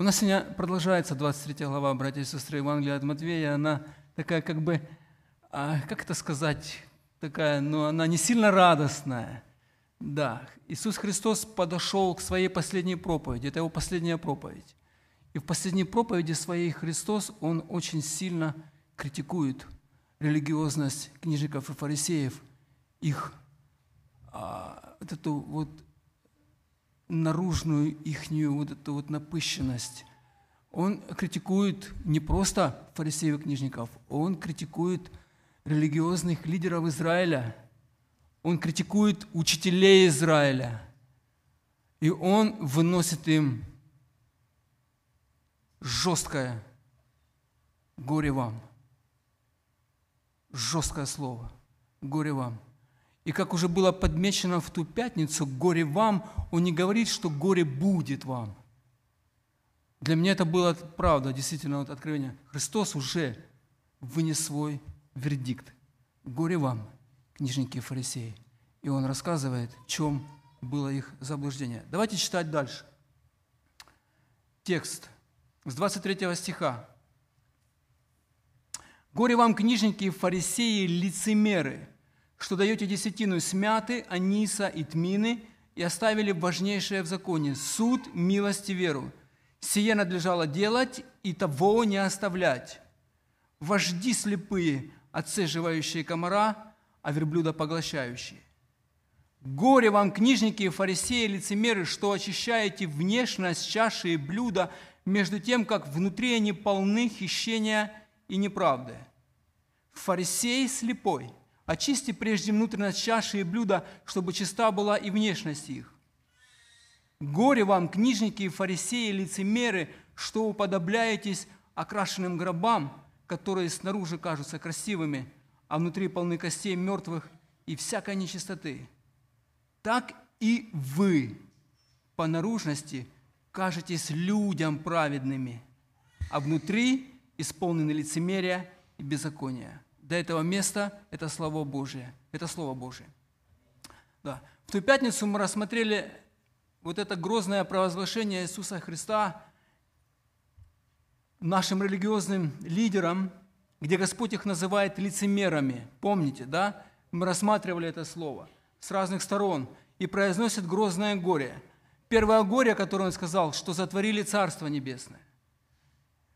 У нас сегодня продолжается 23 глава, братья и сестры, Евангелия от Матфея. Она такая, как бы, как это сказать, такая, но она не сильно радостная. Да, Иисус Христос подошел к своей последней проповеди, это Его последняя проповедь. И в последней проповеди своей Христос, Он очень сильно критикует религиозность книжников и фарисеев, их вот эту вот наружную ихнюю вот эту вот напыщенность. Он критикует не просто фарисеев и книжников, он критикует религиозных лидеров Израиля, он критикует учителей Израиля, и он выносит им жесткое «горе вам», жесткое слово «горе вам». И как уже было подмечено в ту пятницу, «горе вам», он не говорит, что «горе будет вам». Для меня это было, правда, действительно, вот откровение. Христос уже вынес свой вердикт. «Горе вам, книжники и фарисеи». И он рассказывает, в чем было их заблуждение. Давайте читать дальше. Текст с 23 стиха. «Горе вам, книжники и фарисеи, лицемеры, что даете десятину смяты, аниса и тмины, и оставили важнейшее в законе – суд, милость и веру. Сие надлежало делать и того не оставлять. Вожди слепые, отцеживающие комара, а верблюда поглощающие. Горе вам, книжники и фарисеи, лицемеры, что очищаете внешность чаши и блюда, между тем, как внутри они полны хищения и неправды. Фарисей слепой, очисти прежде внутренность чаши и блюда, чтобы чиста была и внешность их. Горе вам, книжники и фарисеи, лицемеры, что уподобляетесь окрашенным гробам, которые снаружи кажутся красивыми, а внутри полны костей мертвых и всякой нечистоты. Так и вы по наружности кажетесь людям праведными, а внутри исполнены лицемерия и беззакония». До этого места это Слово Божие. Это Слово Божие. Да. В ту пятницу мы рассмотрели вот это грозное провозглашение Иисуса Христа нашим религиозным лидерам, где Господь их называет лицемерами. Помните, да? Мы рассматривали это слово с разных сторон и произносит грозное горе. Первое горе, которое Он сказал, что затворили Царство Небесное.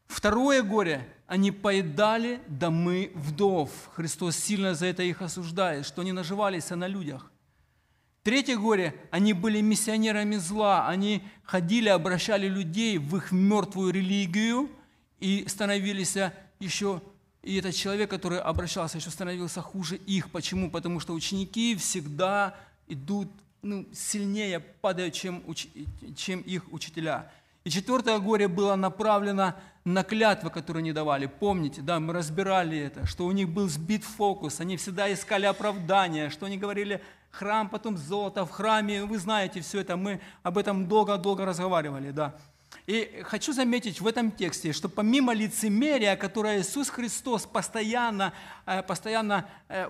Второе горе – они поедали домы вдов. Христос сильно за это их осуждает, что они наживались на людях. Третье горе – они были миссионерами зла. Они ходили, обращали людей в их мертвую религию и становились еще… И этот человек, который обращался, еще становился хуже их. Почему? Потому что ученики всегда идут сильнее, падают, чем их учителя. И четвертое горе было направлено на клятвы, которые они давали. Помните, да, мы разбирали это, что у них был сбит фокус, они всегда искали оправдания, что они говорили «храм, потом золото в храме», вы знаете все это, мы об этом долго-долго разговаривали, да. И хочу заметить в этом тексте, что помимо лицемерия, которое Иисус Христос постоянно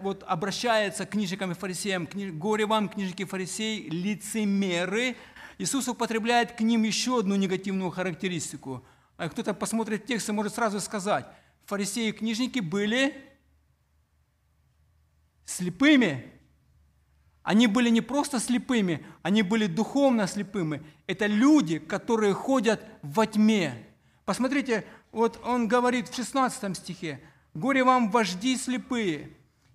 вот обращается к книжникам и фарисеям, «Горе вам, книжники и фарисеи, лицемеры», Иисус употребляет к ним еще одну негативную характеристику. Кто-то посмотрит текст и может сразу сказать, фарисеи и книжники были слепыми. Они были не просто слепыми, они были духовно слепыми. Это люди, которые ходят во тьме. Посмотрите, вот он говорит в 16 стихе, «Горе вам, вожди слепые».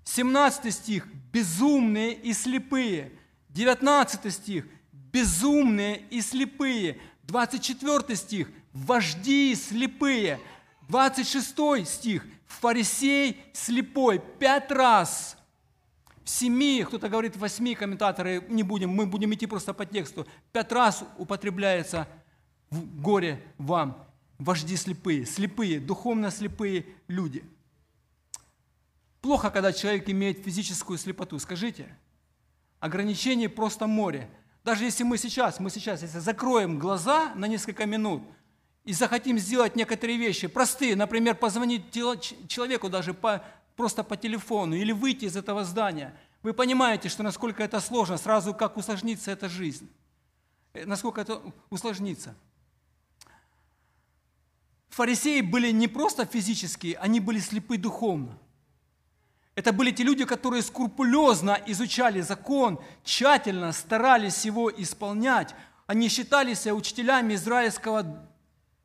17 стих, «Безумные и слепые». 19 стих, «Безумные и слепые». 24 стих, «Вожди слепые». 26 стих, «Фарисей слепой». 5 раз. В 7, кто-то говорит, в 8 комментаторы, не будем, мы будем идти просто по тексту. 5 раз употребляется «горе вам, вожди слепые». Слепые, духовно слепые люди. Плохо, когда человек имеет физическую слепоту, скажите. Ограничений просто море. Даже если мы сейчас, если закроем глаза на несколько минут и захотим сделать некоторые вещи простые, например, позвонить человеку даже просто по телефону или выйти из этого здания, вы понимаете, что насколько это сложно, сразу как усложнится эта жизнь, насколько это усложнится. фарисеи были не просто физические, они были слепы духовно. Это были те люди, которые скрупулезно изучали закон, тщательно старались его исполнять. Они считались учителями израильского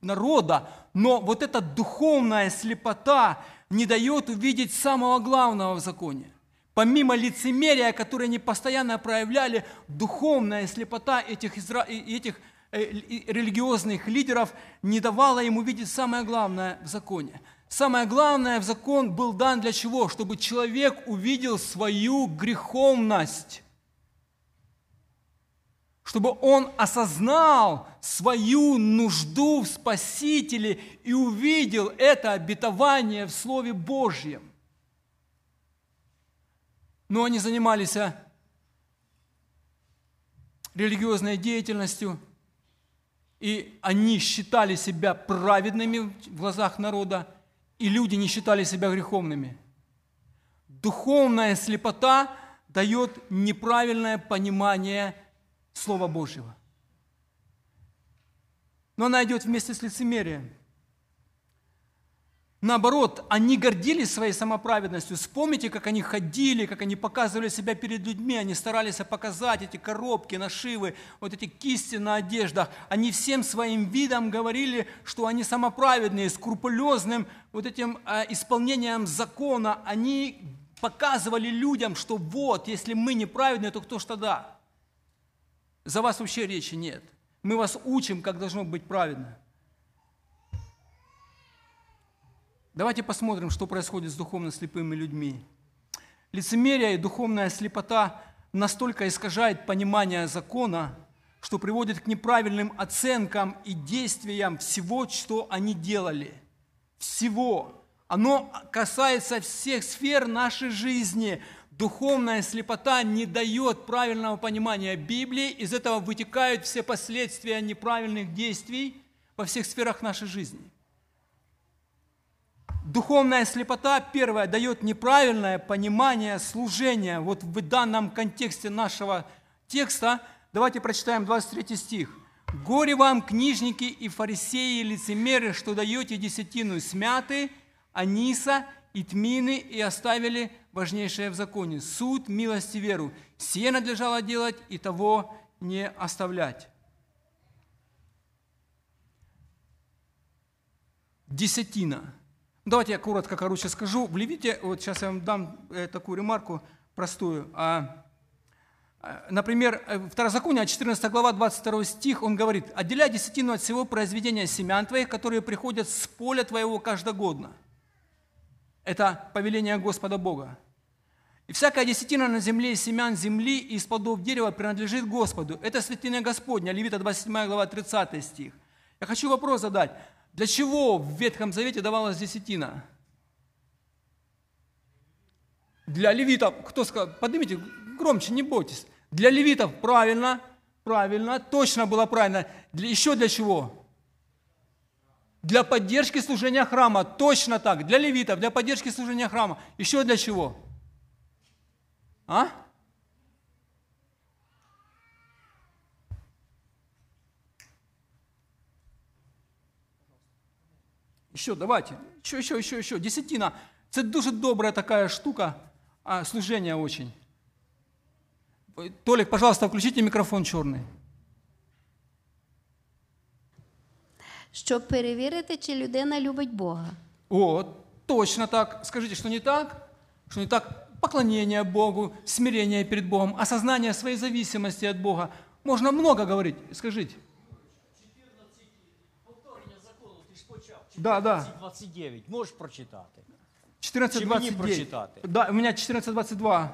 народа, но вот эта духовная слепота не дает увидеть самого главного в законе. Помимо лицемерия, которое они постоянно проявляли, духовная слепота этих религиозных лидеров не давала им увидеть самое главное в законе. Самое главное в закон был дан для чего? Чтобы человек увидел свою греховность, чтобы он осознал свою нужду в Спасителе и увидел это обетование в Слове Божьем. Но они занимались религиозной деятельностью, и они считали себя праведными в глазах народа, и люди не считали себя греховными. Духовная слепота дает неправильное понимание Слова Божьего. Но она идет вместе с лицемерием. Наоборот, они гордились своей самоправедностью. Вспомните, как они ходили, как они показывали себя перед людьми. Они старались показать эти коробки, нашивы, вот эти кисти на одеждах. Они всем своим видом говорили, что они самоправедные, скрупулезным вот этим исполнением закона. Они показывали людям, что вот, если мы неправедные, то кто ж тогда? За вас вообще речи нет. Мы вас учим, как должно быть праведно. Давайте посмотрим, что происходит с духовно слепыми людьми. Лицемерие и духовная слепота настолько искажает понимание закона, что приводит к неправильным оценкам и действиям всего, что они делали. Всего. Оно касается всех сфер нашей жизни. Духовная слепота не дает правильного понимания Библии. Из этого вытекают все последствия неправильных действий во всех сферах нашей жизни. Духовная слепота, первое, дает неправильное понимание служения. Вот в данном контексте нашего текста, давайте прочитаем 23 стих. «Горе вам, книжники и фарисеи, лицемеры, что даете десятину смяты, аниса и тмины, и оставили важнейшее в законе – суд, милость и веру. Сие надлежало делать и того не оставлять». Десятина. Давайте я коротко, короче скажу. В Левите, вот сейчас я вам дам такую ремарку простую. Например, Второзаконие, 14 глава, 22 стих, он говорит: «Отделяй десятину от всего произведения семян твоих, которые приходят с поля твоего каждогодно». Это повеление Господа Бога. «И всякая десятина на земле из семян земли и из плодов дерева принадлежит Господу. Это святыня Господня». Левита, 27 глава, 30 стих. Я хочу вопрос задать. Для чего в Ветхом Завете давалась десятина? Для левитов, кто сказал, поднимите громче, не бойтесь. Для левитов правильно, правильно, точно было правильно. Еще для чего? Для поддержки служения храма, точно так. Для левитов, для поддержки служения храма. Еще для чего? А? Еще, давайте. Еще. Десятина. Это дуже добрая такая штука, служение очень. Толик, пожалуйста, включите микрофон черный. Щоб перевірити, чи людина любить Бога. О, точно так. Скажите, что не так? Что не так? Поклонение Богу, смирение перед Богом, осознание своей зависимости от Бога. Можно много говорить. Скажите. Да, 14:29. Можешь прочитати? 14:29. Да, у меня 14:22.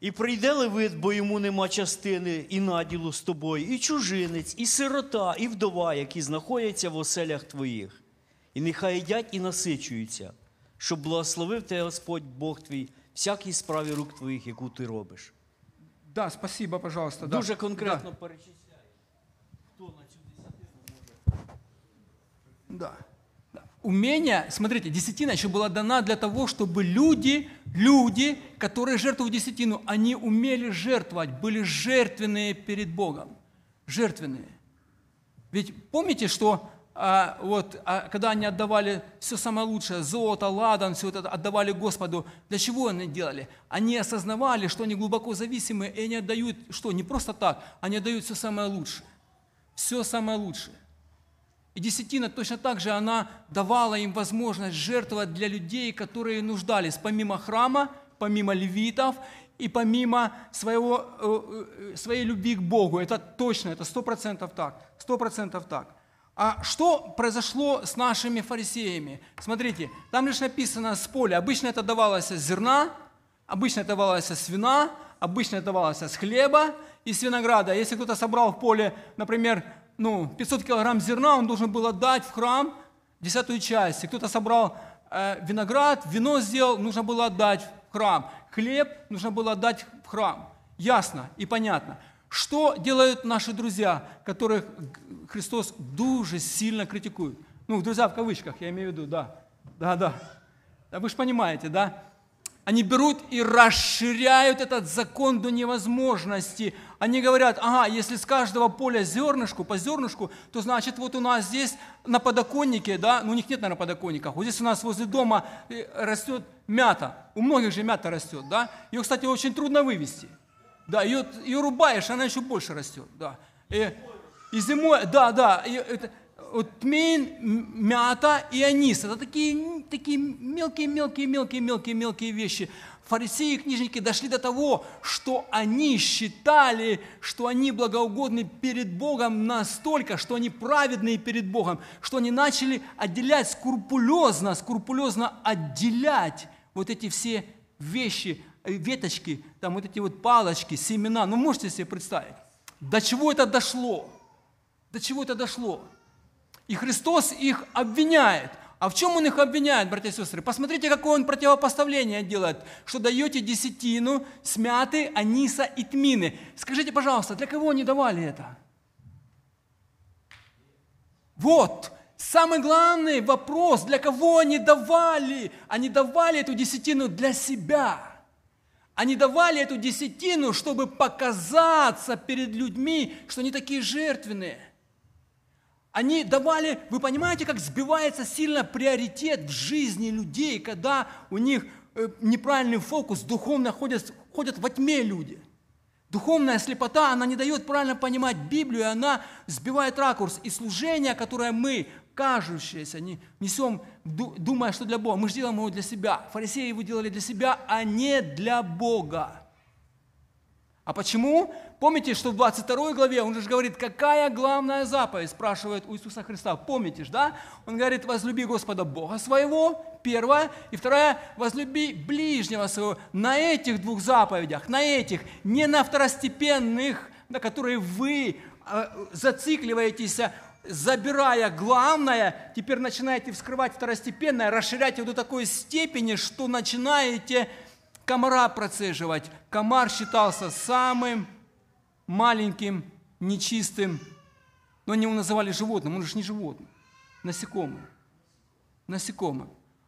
«І прийде левит, бо йому нема частини і наділу з тобою, і чужинець, і сирота, і вдова, які знаходяться в оселях твоїх. І нехай їдять і насичуються, щоб благословив тебе Господь Бог твій всякій справі рук твоїх, яку ти робиш». Да, спасибо, пожалуйста. Дуже конкретно перечисляє. Хто на цю десятину може? Да. Умение, смотрите, десятина еще была дана для того, чтобы люди, которые жертвуют десятину, они умели жертвовать, были жертвенные перед Богом. Жертвенные. Ведь помните, что когда они отдавали все самое лучшее, золото, ладан, все это отдавали Господу, для чего они делали? Они осознавали, что они глубоко зависимы, и они отдают, что не просто так, они отдают все самое лучшее. Все самое лучшее. И десятина точно так же, она давала им возможность жертвовать для людей, которые нуждались, помимо храма, помимо левитов и помимо своей любви к Богу. Это точно, это 100% так, 100% так. А что произошло с нашими фарисеями? Смотрите, там лишь написано с поля. Обычно это давалось с зерна, обычно это давалось с вина, обычно это давалось с хлеба и с винограда. Если кто-то собрал в поле, например, 500 килограмм зерна, он должен был отдать в храм 10-ю часть. Если кто-то собрал виноград, вино сделал, нужно было отдать в храм. Хлеб нужно было отдать в храм. Ясно и понятно. Что делают наши друзья, которых Христос дуже сильно критикует? Друзья в кавычках, я имею в виду, да. Вы же понимаете, да? Они берут и расширяют этот закон до невозможности. Они говорят, если с каждого поля зернышку, по зернышку, то значит вот у нас здесь на подоконнике, у них нет, наверное, подоконников, вот здесь у нас возле дома растет мята. У многих же мята растет, да? Ее, кстати, очень трудно вывести. Да, ее рубаешь, она еще больше растет. Да. И зимой, тмин, мята и анис. Это такие мелкие вещи. Фарисеи и книжники дошли до того, что они считали, что они благоугодны перед Богом настолько, что они праведные перед Богом, что они начали отделять скрупулезно отделять вот эти все вещи, веточки, там вот эти вот палочки, семена. Можете себе представить, до чего это дошло? И Христос их обвиняет. А в чем Он их обвиняет, братья и сестры? Посмотрите, какое Он противопоставление делает, что даете десятину с мяты, аниса и тмины. Скажите, пожалуйста, для кого они давали это? Вот. Самый главный вопрос, для кого они давали? Они давали эту десятину для себя. Они давали эту десятину, чтобы показаться перед людьми, что они такие жертвенные. Они давали, вы понимаете, как сбивается сильно приоритет в жизни людей, когда у них неправильный фокус, духовно ходят во тьме люди. Духовная слепота, она не дает правильно понимать Библию, она сбивает ракурс. И служение, которое мы, кажущееся, несем, думая, что для Бога. Мы же делаем его для себя. Фарисеи его делали для себя, а не для Бога. А почему? Помните, что в 22 главе он же говорит, какая главная заповедь, спрашивает у Иисуса Христа. Помните же, да? Он говорит, возлюби Господа Бога своего, первое. И второе, возлюби ближнего своего. На этих двух заповедях, на этих, не на второстепенных, на которые вы зацикливаетесь, забирая главное, теперь начинаете вскрывать второстепенное, расширять его до такой степени, что начинаете комара процеживать. Комар считался самым маленьким, нечистым, но они его называли животным, он же не животное, насекомое.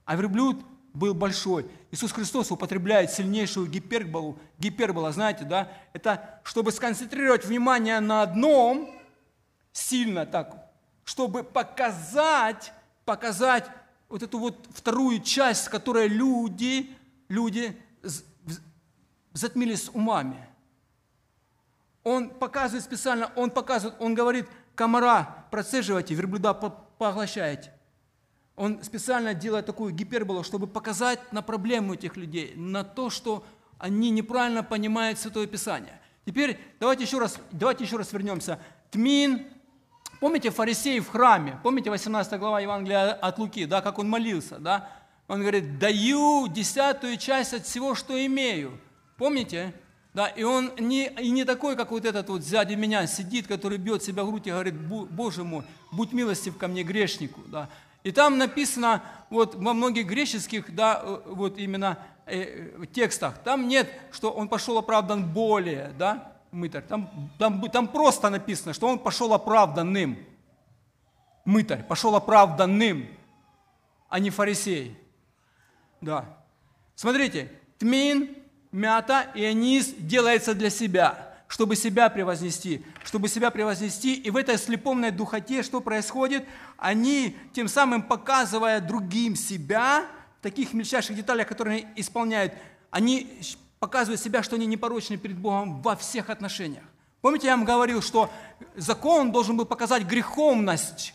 А верблюд был большой. Иисус Христос употребляет сильнейшую гиперболу, знаете, да? Это чтобы сконцентрировать внимание на одном, сильно так, чтобы показать вот эту вот вторую часть, с которой люди затмились умами. Он показывает специально, он говорит, комара процеживайте, верблюда поглощаете. Он специально делает такую гиперболу, чтобы показать на проблему этих людей, на то, что они неправильно понимают Святое Писание. Теперь давайте еще раз вернемся. Тмин. Помните фарисей в храме? Помните 18 глава Евангелия от Луки, да, как он молился? Да? Он говорит, даю 10-ю часть от всего, что имею. Помните? Да, и он не такой, как вот этот вот сзади меня сидит, который бьет себя в грудь и говорит, Боже мой, будь милостив ко мне грешнику. Да. И там написано, вот во многих греческих, да, вот именно текстах, там нет, что он пошел оправдан более, да, мытарь. Там просто написано, что он пошел оправданным. Мытарь пошел оправданным, а не фарисей. Да. Смотрите, тмин, мята и анис делается для себя. чтобы себя превознести, И в этой слепомной духоте что происходит? Они, тем самым показывая другим себя, в таких мельчайших деталях, которые они исполняют, они показывают себя, что они непорочны перед Богом во всех отношениях. Помните, я вам говорил, что закон должен был показать греховность,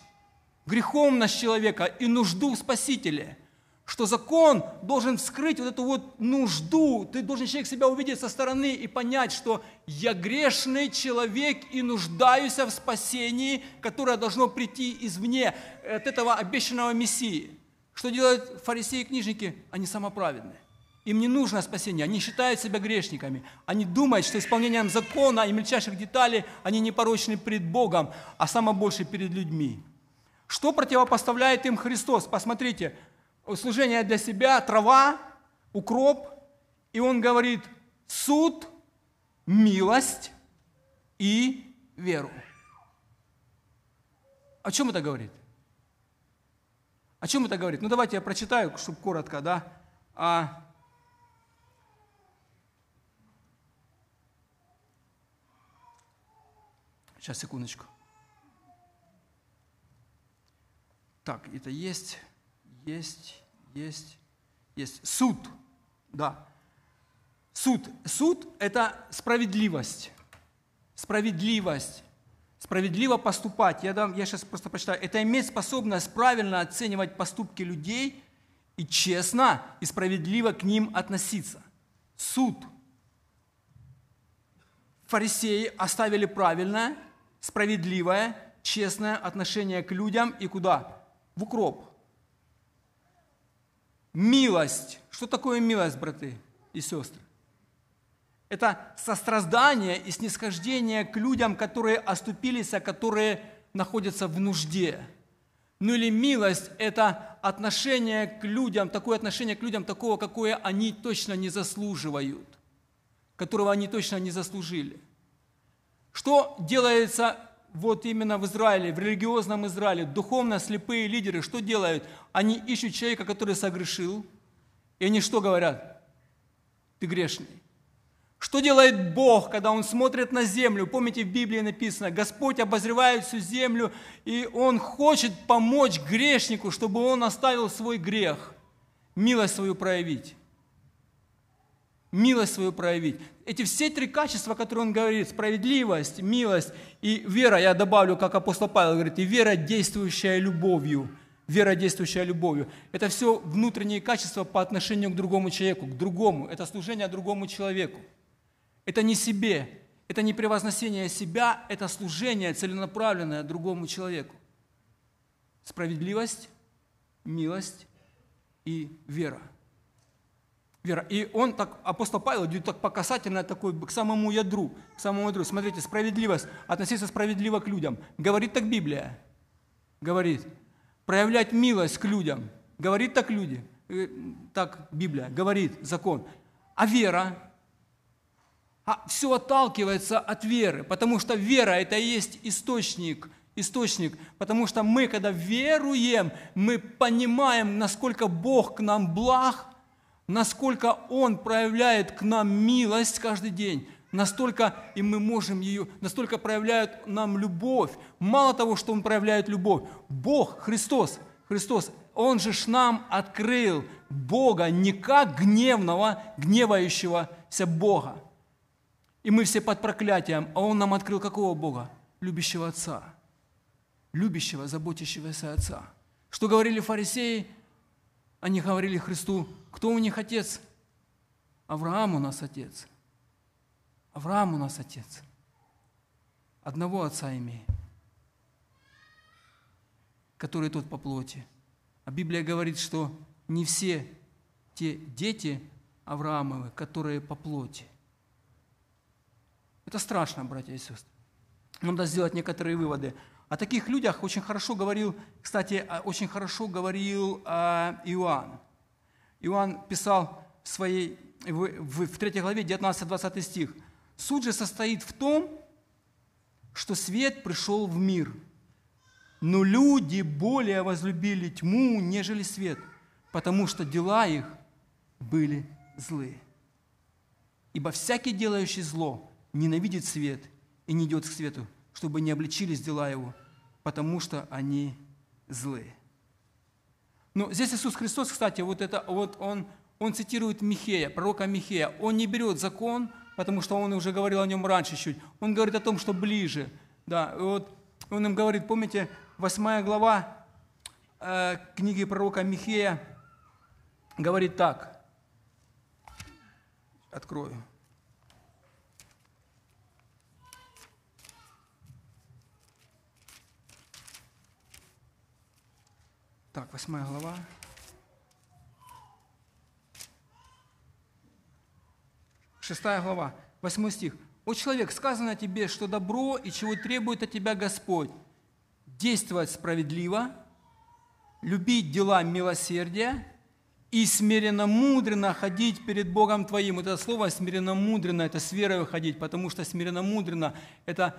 человека и нужду в Спасителе, что закон должен вскрыть вот эту вот нужду. Ты должен, человек, себя увидеть со стороны и понять, что я грешный человек и нуждаюсь в спасении, которое должно прийти извне от этого обещанного Мессии. Что делают фарисеи и книжники? Они самоправедные. Им не нужно спасение, они считают себя грешниками. Они думают, что исполнением закона и мельчайших деталей они непорочны перед Богом, а само больше перед людьми. Что противопоставляет им Христос? Посмотрите, служение для себя, трава, укроп. И он говорит: суд, милость и веру. О чем это говорит? Ну, давайте я прочитаю, чтобы коротко, да. Сейчас, секундочку. Так, это есть, Суд, да. Суд – это справедливость. Справедливо поступать. Я сейчас просто прочитаю. Это иметь способность правильно оценивать поступки людей и честно и справедливо к ним относиться. Суд. Фарисеи оставили правильное, справедливое, честное отношение к людям и куда? В укроп. Милость. Что такое милость, браты и сестры? Это сострадание и снисхождение к людям, которые оступились, которые находятся в нужде. Ну или милость – это отношение к людям, такое отношение к людям, такого, какое они точно не заслуживают, которого они точно не заслужили. Что делается вот именно в Израиле, в религиозном Израиле, духовно слепые лидеры что делают? Они ищут человека, который согрешил, и они что говорят? Ты грешный. Что делает Бог, когда Он смотрит на землю? Помните, в Библии написано, Господь обозревает всю землю, и Он хочет помочь грешнику, чтобы он оставил свой грех, милость свою проявить. Эти все три качества, которые он говорит, справедливость, милость и вера, я добавлю, как апостол Павел говорит, и вера, действующая любовью. Это все внутренние качества по отношению к другому человеку, Это служение другому человеку. Это не себе, это не превозносение себя, это служение, целенаправленное другому человеку. Справедливость, милость и вера. И он так, апостол Павел идет так по касательно такой, к самому ядру, Смотрите, справедливость, относиться справедливо к людям. Говорит так Библия. Проявлять милость к людям. Говорит так люди. Так Библия говорит, закон. А вера? Все отталкивается от веры, потому что вера – это и есть источник, потому что мы, когда веруем, мы понимаем, насколько Бог к нам благ, насколько Он проявляет к нам милость каждый день, настолько и мы можем ее, настолько проявляет нам любовь. Мало того, что Он проявляет любовь, Бог, Христос, Он же ж нам открыл Бога не как гневного, гневающегося Бога. И мы все под проклятием, а Он нам открыл какого Бога? Любящего Отца, любящего, заботящегося Отца. Что говорили фарисеи? Они говорили Христу, кто у них отец? Авраам у нас отец. Одного отца имеет, который тот по плоти. А Библия говорит, что не все те дети Авраамовы, которые по плоти. Это страшно, братья и сестры. Надо сделать некоторые выводы. О таких людях очень хорошо говорил, кстати, Иоанн. Иоанн писал в своей, в 3 главе, 19-20 стих. Суть же состоит в том, что свет пришел в мир, но люди более возлюбили тьму, нежели свет, потому что дела их были злые. Ибо всякий, делающий зло, ненавидит свет и не идет к свету, чтобы не обличились дела его, потому что они злые». Ну, здесь Иисус Христос, кстати, он цитирует Михея, пророка Михея. Он не берет закон, потому что он уже говорил о нем раньше чуть. Он говорит о том, что ближе. Да, вот он им говорит, помните, 8 глава книги пророка Михея говорит так. Открою. Так, 8 глава. Шестая глава, 8 стих. «О человек, сказано тебе, что добро и чего требует от тебя Господь, действовать справедливо, любить дела милосердия и смиренно-мудренно ходить перед Богом твоим». Это слово «смиренно-мудренно» – это с верой ходить, потому что смиренно-мудренно – это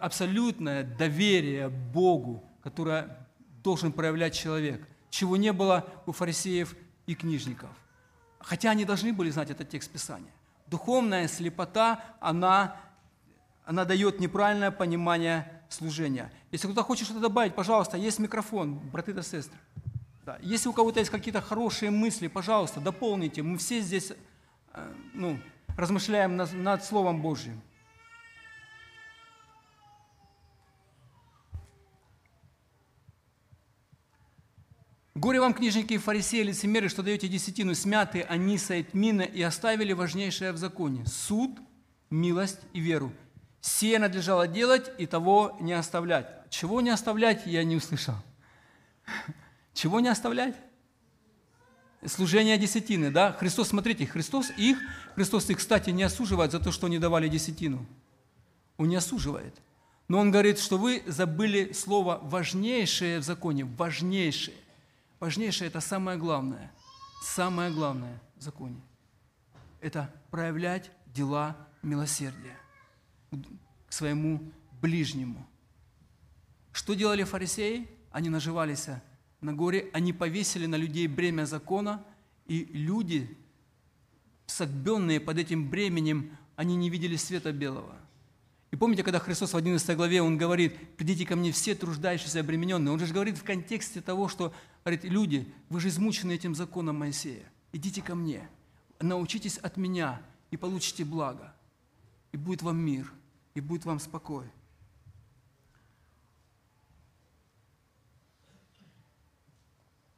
абсолютное доверие Богу, которое должен проявлять человек, чего не было у фарисеев и книжников. Хотя они должны были знать этот текст Писания. Духовная слепота, она дает неправильное понимание служения. Если кто-то хочет что-то добавить, пожалуйста, есть микрофон, браты и сестры. Да. Если у кого-то есть какие-то хорошие мысли, пожалуйста, дополните. Мы все здесь размышляем над Словом Божьим. «Горе вам, книжники и фарисеи, лицемеры, что даете десятину смяты, аниса и тмина, и оставили важнейшее в законе – суд, милость и веру. Сие надлежало делать и того не оставлять». Чего не оставлять, я не услышал. Чего не оставлять? Служение десятины, да? Христос, смотрите, Христос их, кстати, не осуживает за то, что они давали десятину. Он не осуживает. Но Он говорит, что вы забыли слово «важнейшее» в законе, «важнейшее». Важнейшее – это самое главное в законе. Это проявлять дела милосердия к своему ближнему. Что делали фарисеи? Они наживались на горе, они повесили на людей бремя закона, и люди, согбенные под этим бременем, они не видели света белого. И помните, когда Христос в 11 главе, Он говорит: «Придите ко мне все труждающиеся и обремененные». Он же говорит в контексте того, что говорит: «Люди, вы же измучены этим законом Моисея. Идите ко мне, научитесь от меня и получите благо. И будет вам мир, и будет вам спокой».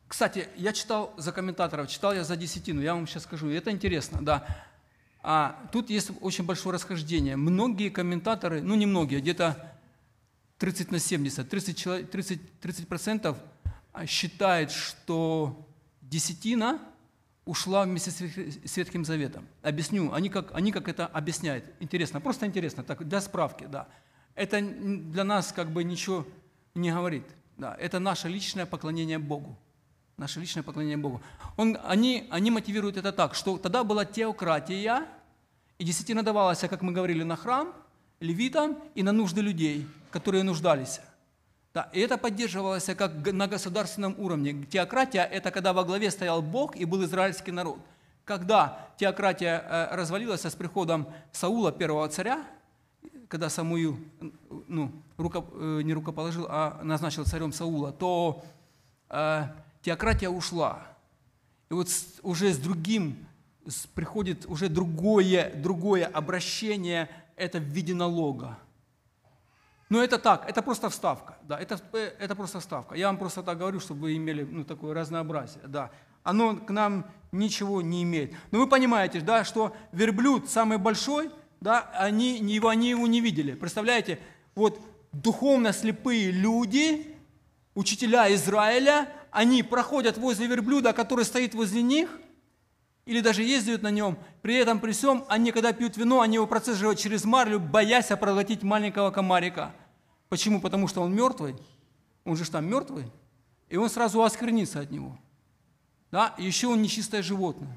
Кстати, я читал за комментаторов, читал я за десятину, я вам сейчас скажу, это интересно, да. Тут есть очень большое расхождение. Многие комментаторы, ну не многие, где-то 30 на 70, 30% считают, что десятина ушла вместе с Ветхим Заветом. Объясню, они как это объясняют. Интересно, просто интересно, так, для справки, да. Это для нас как бы ничего не говорит. Да. Это наше личное поклонение Богу. Наше личное поклонение Богу. Они мотивируют это так, что тогда была теократия, и десятина давалась, как мы говорили, на храм, левитам и на нужды людей, которые нуждались. Да, и это поддерживалось как на государственном уровне. Теократия – это когда во главе стоял Бог и был израильский народ. Когда теократия развалилась с приходом Саула, первого царя, когда Самуил не рукоположил, а назначил царем Саула, то теократия ушла. И вот уже с другим приходит уже другое обращение – это в виде налога. Но это так, это просто вставка. Да, это просто вставка. Я вам просто так говорю, чтобы вы имели такое разнообразие. Да. Оно к нам ничего не имеет. Но вы понимаете, да, что верблюд самый большой, да, они его не видели. Представляете, вот духовно слепые люди, учителя Израиля, они проходят возле верблюда, который стоит возле них, или даже ездят на нем, при всем, они, когда пьют вино, они его процеживают через марлю, боясь проглотить маленького комарика. Почему? Потому что он мертвый, он же там мертвый, и он сразу осквернится от него. Да? И еще он нечистое животное.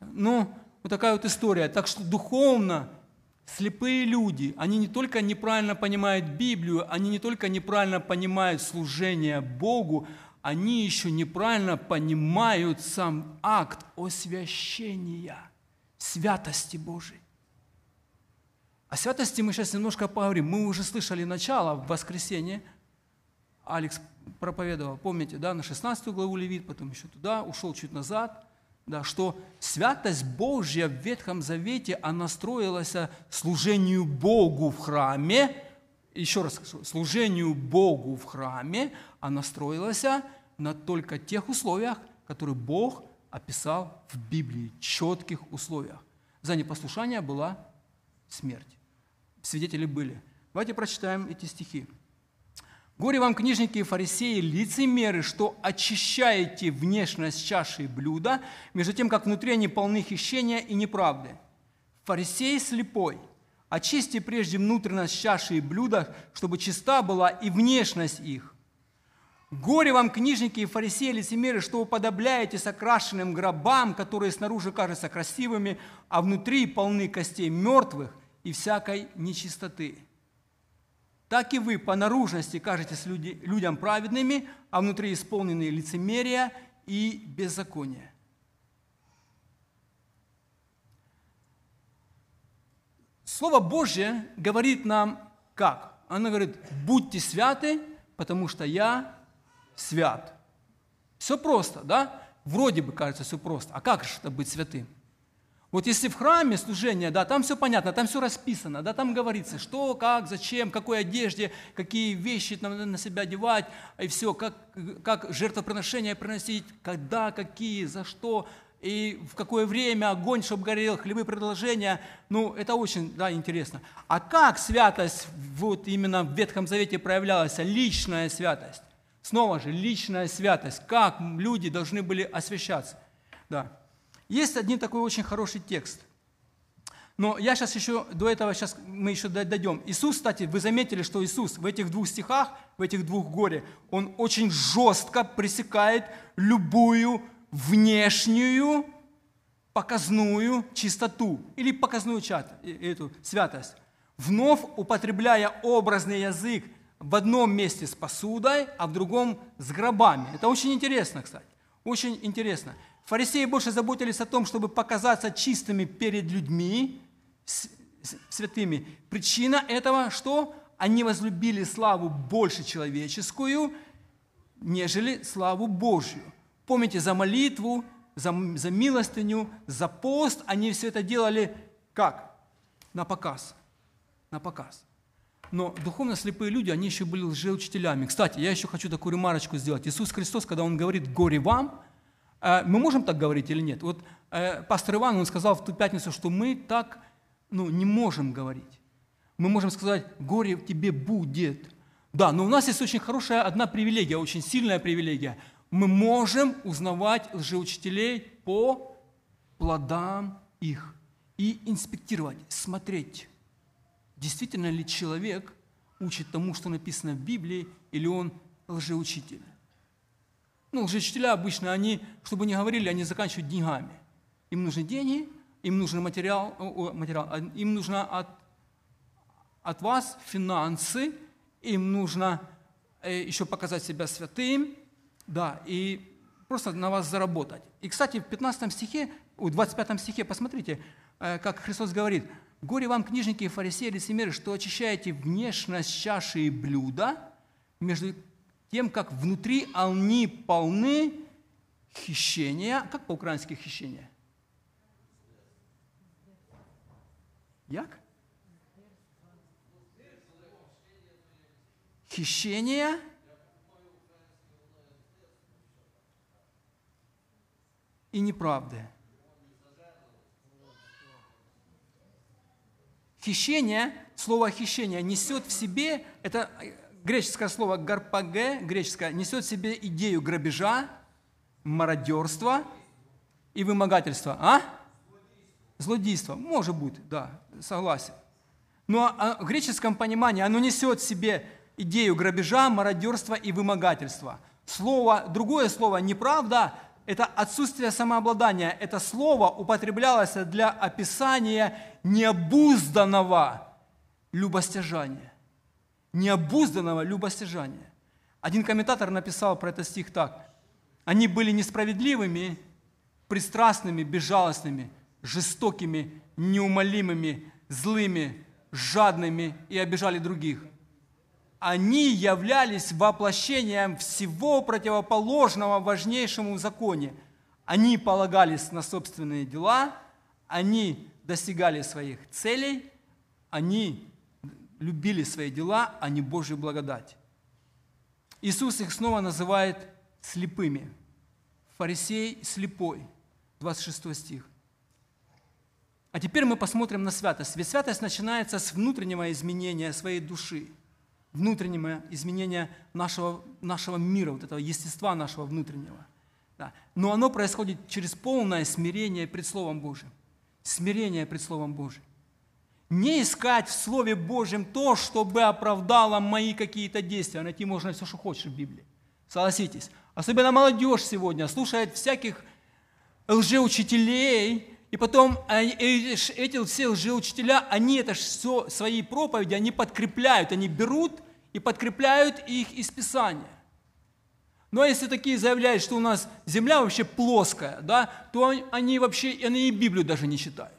Ну, вот такая вот история. Так что духовно слепые люди, они не только неправильно понимают Библию, они не только неправильно понимают служение Богу, они еще неправильно понимают сам акт освящения, святости Божией. О святости мы сейчас немножко поговорим. Мы уже слышали начало в воскресенье. Алекс проповедовал, помните, да, на 16 главу Левит, потом еще туда, ушел чуть назад, да, что святость Божья в Ветхом Завете, она строилась служению Богу в храме, еще раз скажу, служению Богу в храме, она строилась на только тех условиях, которые Бог описал в Библии, четких условиях. За непослушание была смерть. Свидетели были. Давайте прочитаем эти стихи. «Горе вам, книжники и фарисеи, лицемеры, что очищаете внешность чаши и блюда, между тем, как внутри они полны хищения и неправды. Фарисей слепой, очисти прежде внутренность чаши и блюда, чтобы чиста была и внешность их. Горе вам, книжники и фарисеи, лицемеры, что уподобляетесь окрашенным гробам, которые снаружи кажутся красивыми, а внутри полны костей мертвых и всякой нечистоты. Так и вы по наружности кажетесь людям праведными, а внутри исполнены лицемерия и беззакония». Слово Божье говорит нам как? Оно говорит: будьте святы, потому что я свят. Все просто, да? Вроде бы кажется все просто. А как же это быть святым? Вот если в храме служение, да, там все понятно, там все расписано, да, там говорится, что, как, зачем, в какой одежде, какие вещи там на себя одевать, и все, как жертвоприношения приносить, когда, какие, за что, и в какое время, огонь, чтобы горел, хлебы, предложения. Ну, это очень, да, интересно. А как святость вот именно в Ветхом Завете проявлялась, личная святость? Снова же, личная святость, как люди должны были освящаться, да. Есть один такой очень хороший текст, но я сейчас еще, до этого сейчас мы еще дойдем. Иисус, кстати, вы заметили, что Иисус в этих двух стихах, в этих двух горе, Он очень жестко пресекает любую внешнюю показную чистоту или показную эту святость, вновь употребляя образный язык в одном месте с посудой, а в другом с гробами. Это очень интересно, кстати, очень интересно. Фарисеи больше заботились о том, чтобы показаться чистыми перед людьми, святыми. Причина этого, что они возлюбили славу больше человеческую, нежели славу Божью. Помните, за молитву, за милостыню, за пост они все это делали как? На показ. На показ. Но духовно слепые люди, они еще были лжеучителями. Кстати, я еще хочу такую ремарочку сделать. Иисус Христос, когда Он говорит «горе вам», мы можем так говорить или нет? Вот пастор Иван, он сказал в ту пятницу, что мы так, ну, не можем говорить. Мы можем сказать: горе тебе будет. Да, но у нас есть очень хорошая одна привилегия, очень сильная привилегия. Мы можем узнавать лжеучителей по плодам их и инспектировать, смотреть, действительно ли человек учит тому, что написано в Библии, или он лжеучитель. Ну, лжеучителя обычно, они, чтобы не говорили, они заканчивают деньгами. Им нужны деньги, им нужен материал, им нужно от вас финансы, им нужно еще показать себя святым, да, и просто на вас заработать. И, кстати, в 15 стихе, в 25 стихе, посмотрите, как Христос говорит: «Горе вам, книжники и фарисеи, лицемеры, что очищаете внешность чаши и блюда, между тем, как внутри они полны хищения». Как по-украински хищения? Як? Хищения. И неправды. Хищение, слово «хищение» несет в себе, это греческое слово «гарпаге», греческое, несет в себе идею грабежа, мародерства и вымогательства. А? Злодейство. Может быть, да, согласен. Но в греческом понимании оно несет в себе идею грабежа, мародерства и вымогательства. Слово, другое слово «неправда» — это отсутствие самообладания. Это слово употреблялось для описания необузданного любостяжания. Необузданного любостяжания. Один комментатор написал про этот стих так: «Они были несправедливыми, пристрастными, безжалостными, жестокими, неумолимыми, злыми, жадными и обижали других. Они являлись воплощением всего противоположного важнейшему в законе. Они полагались на собственные дела, они достигали своих целей, они любили свои дела, а не Божью благодать. Иисус их снова называет слепыми. Фарисей слепой, 26 стих. А теперь мы посмотрим на святость. Ведь святость начинается с внутреннего изменения своей души, внутреннего изменения нашего мира, вот этого естества нашего внутреннего. Да. Но оно происходит через полное смирение пред Словом Божьим. Смирение пред Словом Божьим. Не искать в Слове Божьем то, чтобы оправдало мои какие-то действия. Найти можно все, что хочешь в Библии. Согласитесь. Особенно молодежь сегодня слушает всяких лжеучителей, и потом эти все лжеучителя, они это все, свои проповеди, они подкрепляют, они берут и подкрепляют их из Писания. Но если такие заявляют, что у нас земля вообще плоская, да, то они вообще и Библию даже не читают.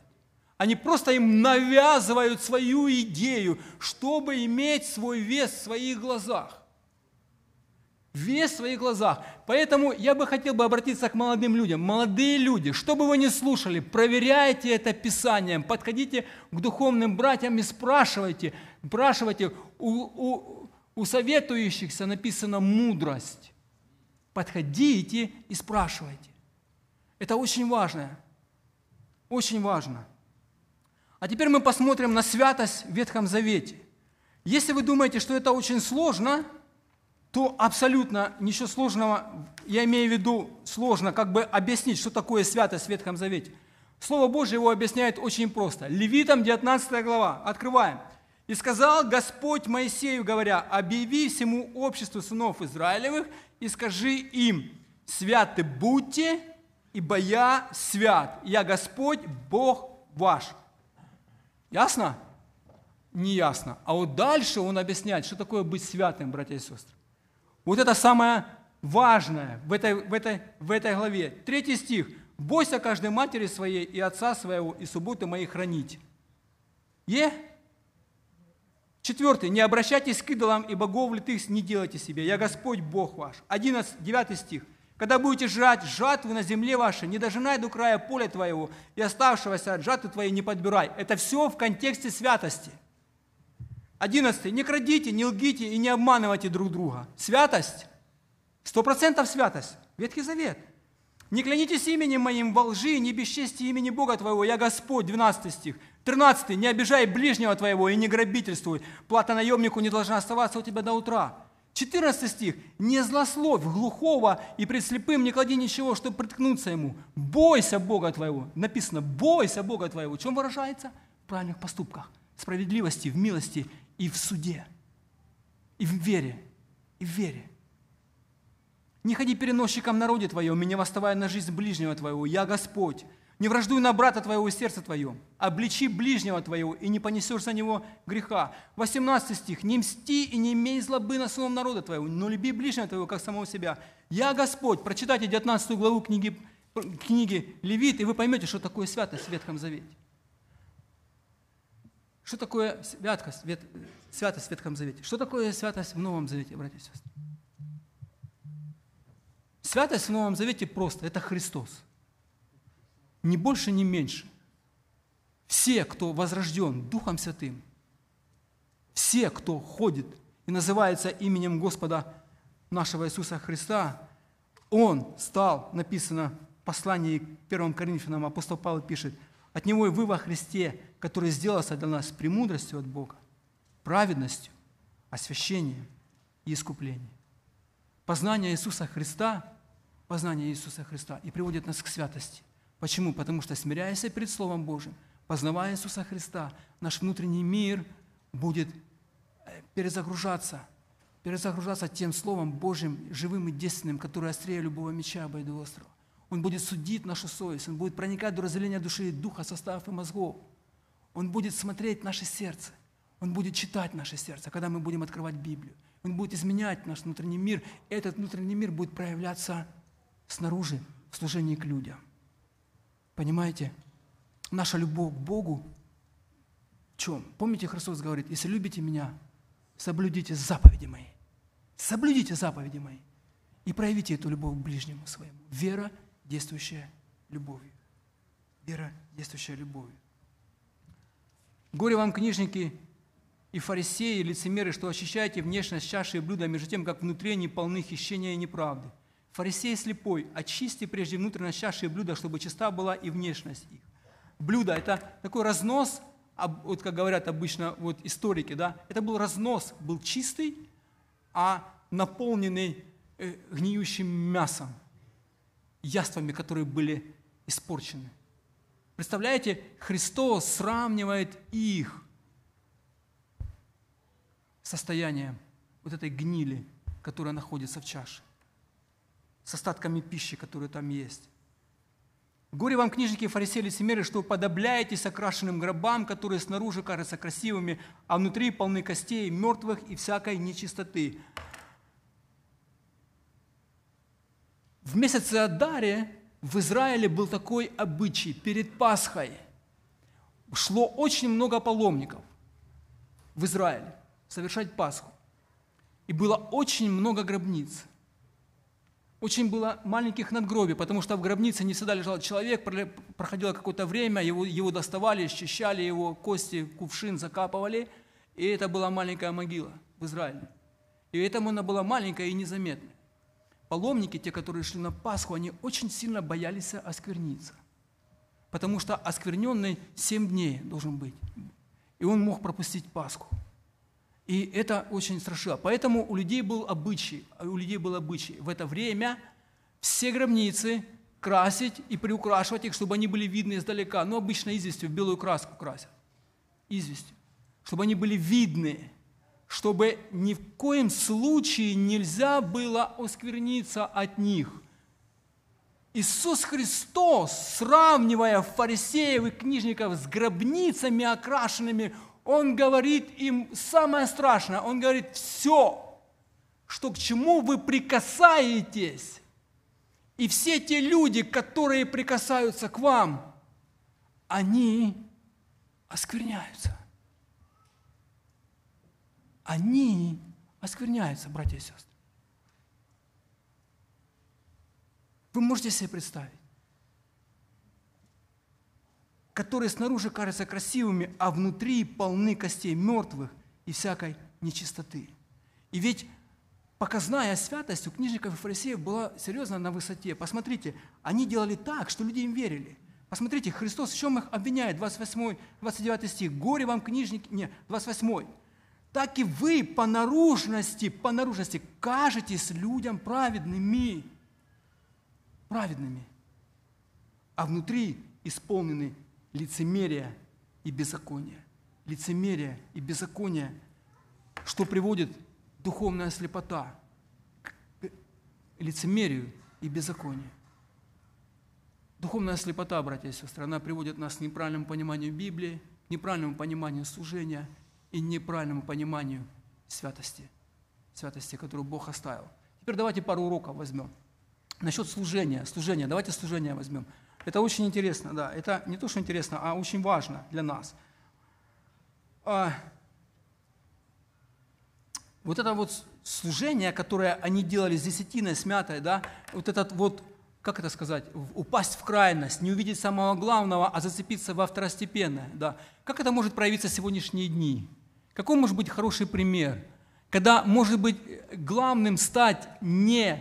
Они просто им навязывают свою идею, чтобы иметь свой вес в своих глазах. Вес в своих глазах. Поэтому я бы хотел бы обратиться к молодым людям. Молодые люди, что бы вы ни слушали, проверяйте это Писанием, подходите к духовным братьям и спрашивайте у советующихся написано мудрость. Подходите и спрашивайте. Это очень важно. Очень важно. А теперь мы посмотрим на святость в Ветхом Завете. Если вы думаете, что это очень сложно, то абсолютно ничего сложного, я имею в виду сложно, как бы объяснить, что такое святость в Ветхом Завете. Слово Божье его объясняет очень просто. Левитам 19 глава. Открываем. «И сказал Господь Моисею, говоря, объяви всему обществу сынов Израилевых и скажи им, святы будьте, ибо я свят, я Господь, Бог ваш». Ясно? Не ясно. А вот дальше он объясняет, что такое быть святым, братья и сестры. Вот это самое важное в этой главе. 3 стих. «Бойся каждой матери своей и отца своего, и субботы мои хранить». Е? 4. «Не обращайтесь к идолам и богов литых не делайте себе. Я Господь, Бог ваш». 9 стих. «Когда будете жать жатву на земле вашей, не дожинай до края поля твоего, и оставшегося от жатвы твоей не подбирай». Это все в контексте святости. 11. «Не крадите, не лгите и не обманывайте друг друга». Святость. 100% святость. Ветхий Завет. «Не клянитесь именем моим во лжи, не бесчестите имени Бога твоего. Я Господь». 12 стих. 13. «Не обижай ближнего твоего и не грабительствуй. Плата наемнику не должна оставаться у тебя до утра». 14 стих. «Не злословь глухого, и пред слепым не клади ничего, чтобы приткнуться ему. Бойся Бога твоего». Написано «бойся Бога твоего». В чем выражается? В правильных поступках, в справедливости, в милости и в суде, и в вере, и в вере. «Не ходи переносчиком в народе твоем, и не восставай на жизнь ближнего твоего. Я Господь. Не враждуй на брата твоего и сердца твоем. Обличи ближнего твоего, и не понесешь за него греха». 18 стих. «Не мсти и не имей злобы на сыном народа твоего, но люби ближнего твоего, как самого себя. Я Господь». Прочитайте 19 главу книги Левит, и вы поймете, что такое святость в Ветхом Завете. Что такое святость в Ветхом Завете? Что такое святость в Новом Завете, братья и сестры? Святость в Новом Завете просто. Это Христос. Ни больше, ни меньше. Все, кто возрожден Духом Святым, все, кто ходит и называется именем Господа нашего Иисуса Христа, Он стал, написано в послании к 1 Коринфянам, апостол Павел пишет, от Него и вы во Христе, который сделался для нас премудростью от Бога, праведностью, освящением и искуплением. Познание Иисуса Христа и приводит нас к святости. Почему? Потому что, смиряясь перед Словом Божьим, познавая Иисуса Христа, наш внутренний мир будет перезагружаться тем Словом Божьим, живым и действенным, которое острее любого меча обойдет острова. Он будет судить нашу совесть, Он будет проникать до разделения души и духа, составов и мозгов. Он будет смотреть наше сердце, Он будет читать наше сердце, когда мы будем открывать Библию. Он будет изменять наш внутренний мир, и этот внутренний мир будет проявляться снаружи в служении к людям. Понимаете, наша любовь к Богу В чем? Помните, Христос говорит: если любите меня, соблюдите заповеди мои. Соблюдите заповеди мои и проявите эту любовь к ближнему своему. Вера, действующая любовью. Вера, действующая любовью. Горе вам, книжники и фарисеи, и лицемеры, что очищаете внешность чаши и блюда, между тем, как внутри они полны хищения и неправды. Фарисей слепой, очисти прежде внутренность чаши и блюда, чтобы чиста была и внешность их. Блюдо – это такой разнос, вот как говорят обычно вот историки, да? Это был разнос, был чистый, а наполненный гниющим мясом, яствами, которые были испорчены. Представляете, Христос сравнивает их состояние вот этой гнили, которая находится в чаше, с остатками пищи, которые там есть. «Горе вам, книжники и фарисеи, лицемеры, что вы подобляетесь окрашенным гробам, которые снаружи кажутся красивыми, а внутри полны костей, мертвых и всякой нечистоты». В месяце Адаре в Израиле был такой обычай перед Пасхой. Шло очень много паломников в Израиле совершать Пасху. И было очень много гробниц. Очень было маленьких надгробий, потому что в гробнице не всегда лежал человек, проходило какое-то время, его доставали, счищали его, кости, кувшин закапывали, и это была маленькая могила в Израиле. И этому она была маленькая и незаметная. Паломники, те, которые шли на Пасху, они очень сильно боялись оскверниться, потому что оскверненный 7 дней должен быть, и он мог пропустить Пасху. И это очень страшило. Поэтому у людей был обычай в это время все гробницы красить и приукрашивать их, чтобы они были видны издалека. Ну, обычно известью, белую краску красят. Известью. Чтобы они были видны. Чтобы ни в коем случае нельзя было оскверниться от них. Иисус Христос, сравнивая фарисеев и книжников с гробницами окрашенными, Он говорит им самое страшное. Он говорит, все, что к чему вы прикасаетесь, и все те люди, которые прикасаются к вам, они оскверняются. Они оскверняются, братья и сестры. Вы можете себе представить? Которые снаружи кажутся красивыми, а внутри полны костей мертвых и всякой нечистоты. И ведь показная святость у книжников и фарисеев была серьезно на высоте. Посмотрите, они делали так, что люди им верили. Посмотрите, Христос в чем их обвиняет? 28-29 стих. «Горе вам, книжники...» Не, 28-й. «Так и вы по наружности кажетесь людям праведными». Праведными. А внутри исполнены лицемерие и беззаконие. Лицемерие и беззаконие, что приводит духовная слепота к лицемерию и беззаконию. Духовная слепота, братья и сестры, она приводит нас к неправильному пониманию Библии, к неправильному пониманию служения и неправильному пониманию святости, которую Бог оставил. Теперь давайте пару уроков возьмем. Насчет служения. Давайте служение возьмем. Это очень интересно, да. Это не то, что интересно, а очень важно для нас. Вот это вот служение, которое они делали с десятиной, с мятой, да, вот этот вот, как это сказать, упасть в крайность, не увидеть самого главного, а зацепиться во второстепенное, да. Как это может проявиться в сегодняшние дни? Какой может быть хороший пример? Когда может быть главным стать не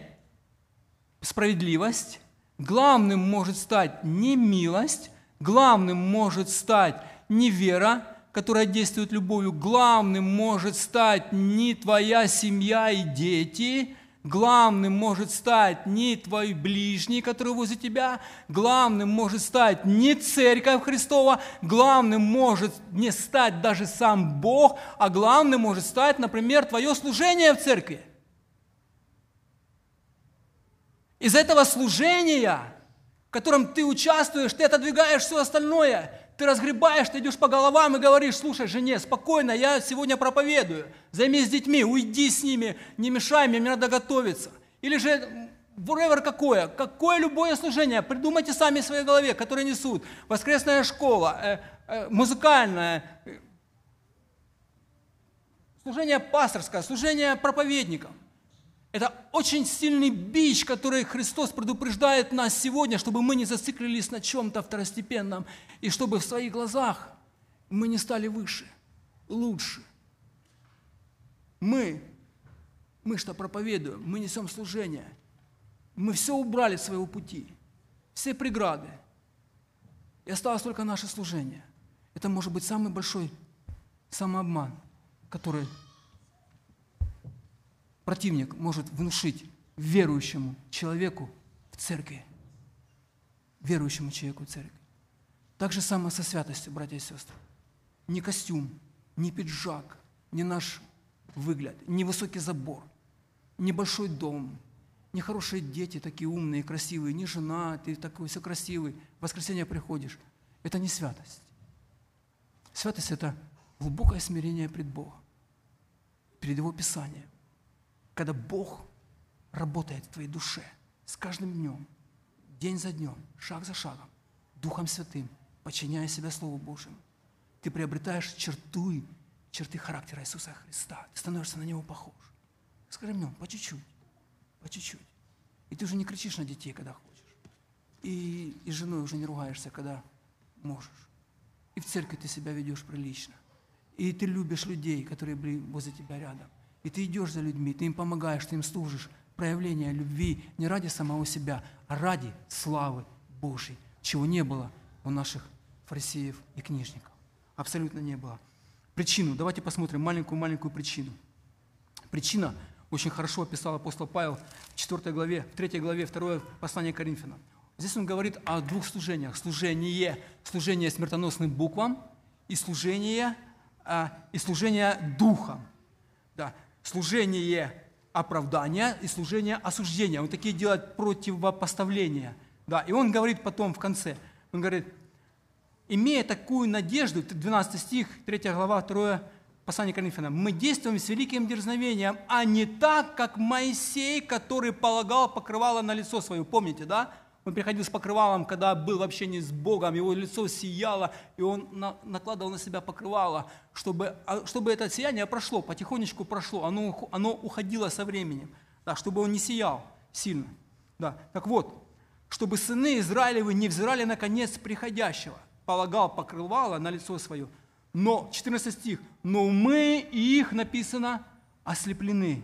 справедливость, главным может стать не милость, главным может стать не вера, которая действует любовью, главным может стать не твоя семья и дети, главным может стать не твой ближний, который возле тебя, главным может стать не Церковь Христова, главным может не стать даже сам Бог, а главным может стать, например, твое служение в церкви. Из этого служения, в котором ты участвуешь, ты отодвигаешь все остальное. Ты разгребаешь, ты идешь по головам и говоришь: слушай, жене, спокойно, я сегодня проповедую. Займись с детьми, уйди с ними, не мешай мне, мне надо готовиться. Или же, whatever какое любое служение, придумайте сами в своей голове, которые несут. Воскресная школа, музыкальная, служение пасторское, служение проповедников. Это очень сильный бич, который Христос предупреждает нас сегодня, чтобы мы не зациклились на чем-то второстепенном, и чтобы в своих глазах мы не стали выше, лучше. Мы что проповедуем, мы несем служение. Мы все убрали с своего пути, все преграды. И осталось только наше служение. Это может быть самый большой самообман, который противник может внушить верующему человеку в церкви. Верующему человеку в церкви. Так же самое со святостью, братья и сестры. Ни костюм, ни пиджак, ни наш выгляд, ни высокий забор, ни большой дом, ни хорошие дети такие умные, красивые, ни жена, ты такой все красивый, в воскресенье приходишь. Это не святость. Святость – это глубокое смирение пред Богом, перед Его Писанием, когда Бог работает в твоей душе с каждым днем, день за днем, шаг за шагом, Духом Святым, подчиняя себя Слову Божьему. Ты приобретаешь черты характера Иисуса Христа, ты становишься на Него похож. С каждым днем, по чуть-чуть, по чуть-чуть. И ты уже не кричишь на детей, когда хочешь, и с женой уже не ругаешься, когда можешь. И в церкви ты себя ведешь прилично. И ты любишь людей, которые были возле тебя рядом. И ты идешь за людьми, ты им помогаешь, ты им служишь. Проявление любви не ради самого себя, а ради славы Божьей, чего не было у наших фарисеев и книжников. Абсолютно не было. Причину. Давайте посмотрим маленькую-маленькую причину. Причина очень хорошо описал апостол Павел в 4 главе, в 3 главе 2 послания Коринфянам. Здесь он говорит о двух служениях. Служение смертоносным буквам и служение духом. Да. Служение оправдания и служение осуждения. Он такие делает противопоставления. Да. И он говорит потом в конце, он говорит, имея такую надежду, 12 стих, 3 глава, 2 послание Коринфянам, мы действуем с великим дерзновением, а не так, как Моисей, который полагал покрывало на лицо свое. Помните, да? Он приходил с покрывалом, когда был в общении с Богом, его лицо сияло, и он накладывал на себя покрывало, чтобы это сияние прошло, потихонечку прошло, оно уходило со временем, да, чтобы он не сиял сильно. Да. Так вот, чтобы сыны Израилевы не взирали на конец приходящего, полагал покрывало на лицо свое. Но, 14 стих, но мы и их, написано, ослеплены.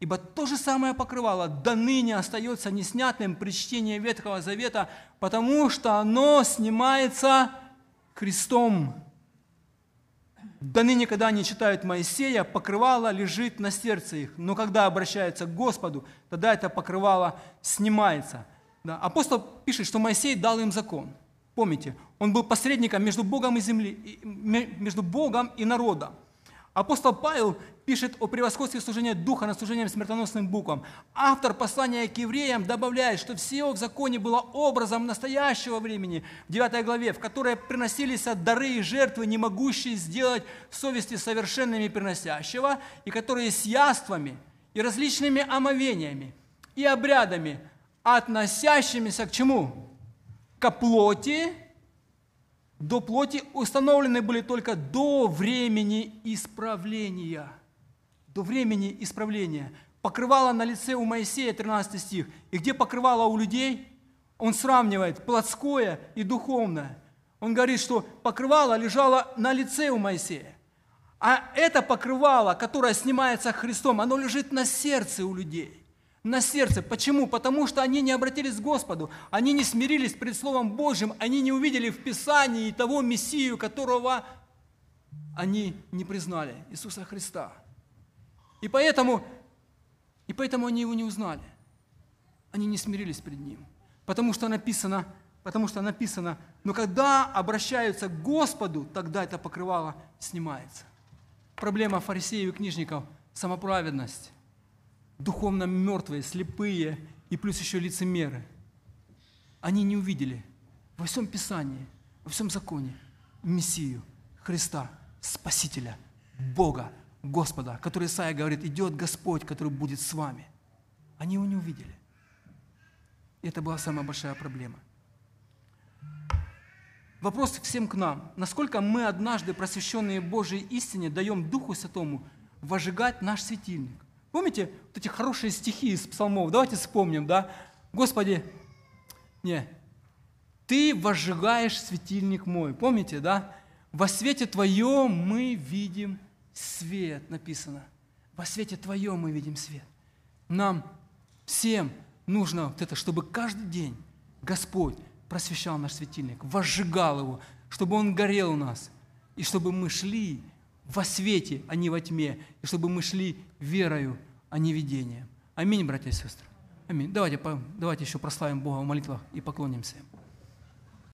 Ибо то же самое покрывало доныне остается неснятным при чтении Ветхого Завета, потому что оно снимается крестом. Доныне, когда они читают Моисея, покрывало лежит на сердце их. Но когда обращаются к Господу, тогда это покрывало снимается. Да. Апостол пишет, что Моисей дал им закон. Помните, он был посредником между Богом и землей, между Богом и народом. Апостол Павел пишет о превосходстве служения Духа над служением смертоносным буквам. Автор послания к евреям добавляет, что все в законе было образом настоящего времени, в 9 главе, в которой приносились дары и жертвы, не могущие сделать совести совершенными приносящего, и которые с яствами и различными омовениями и обрядами, относящимися к чему? К плоти, до плоти установлены были только до времени исправления. До времени исправления. Покрывало на лице у Моисея, 13 стих. И где покрывало у людей, он сравнивает плотское и духовное. Он говорит, что покрывало лежало на лице у Моисея. А это покрывало, которое снимается Христом, оно лежит на сердце у людей. На сердце. Почему? Потому что они не обратились к Господу, они не смирились пред Словом Божьим, они не увидели в Писании того Мессию, которого они не признали, Иисуса Христа. И поэтому они Его не узнали. Они не смирились пред Ним. Потому что написано, но когда обращаются к Господу, тогда это покрывало снимается. Проблема фарисеев и книжников – самоправедность. Духовно мертвые, слепые и плюс еще лицемеры. Они не увидели во всем Писании, во всем законе Мессию, Христа, Спасителя, Бога, Господа, который Исаия говорит, идет Господь, который будет с вами. Они его не увидели. И это была самая большая проблема. Вопрос всем к нам. Насколько мы однажды, просвещенные Божьей истине, даем Духу Святому возжигать наш светильник. Помните вот эти хорошие стихи из псалмов? Давайте вспомним, да? Господи, Ты возжигаешь светильник мой. Помните, да? Во свете Твоем мы видим свет, написано. Во свете Твоем мы видим свет. Нам всем нужно вот это, чтобы каждый день Господь просвещал наш светильник, возжигал его, чтобы он горел у нас, и чтобы мы шли во свете, а не во тьме, и чтобы мы шли верою, а не видением. Аминь, братья и сестры. Аминь. Давайте еще прославим Бога в молитвах и поклонимся Ему.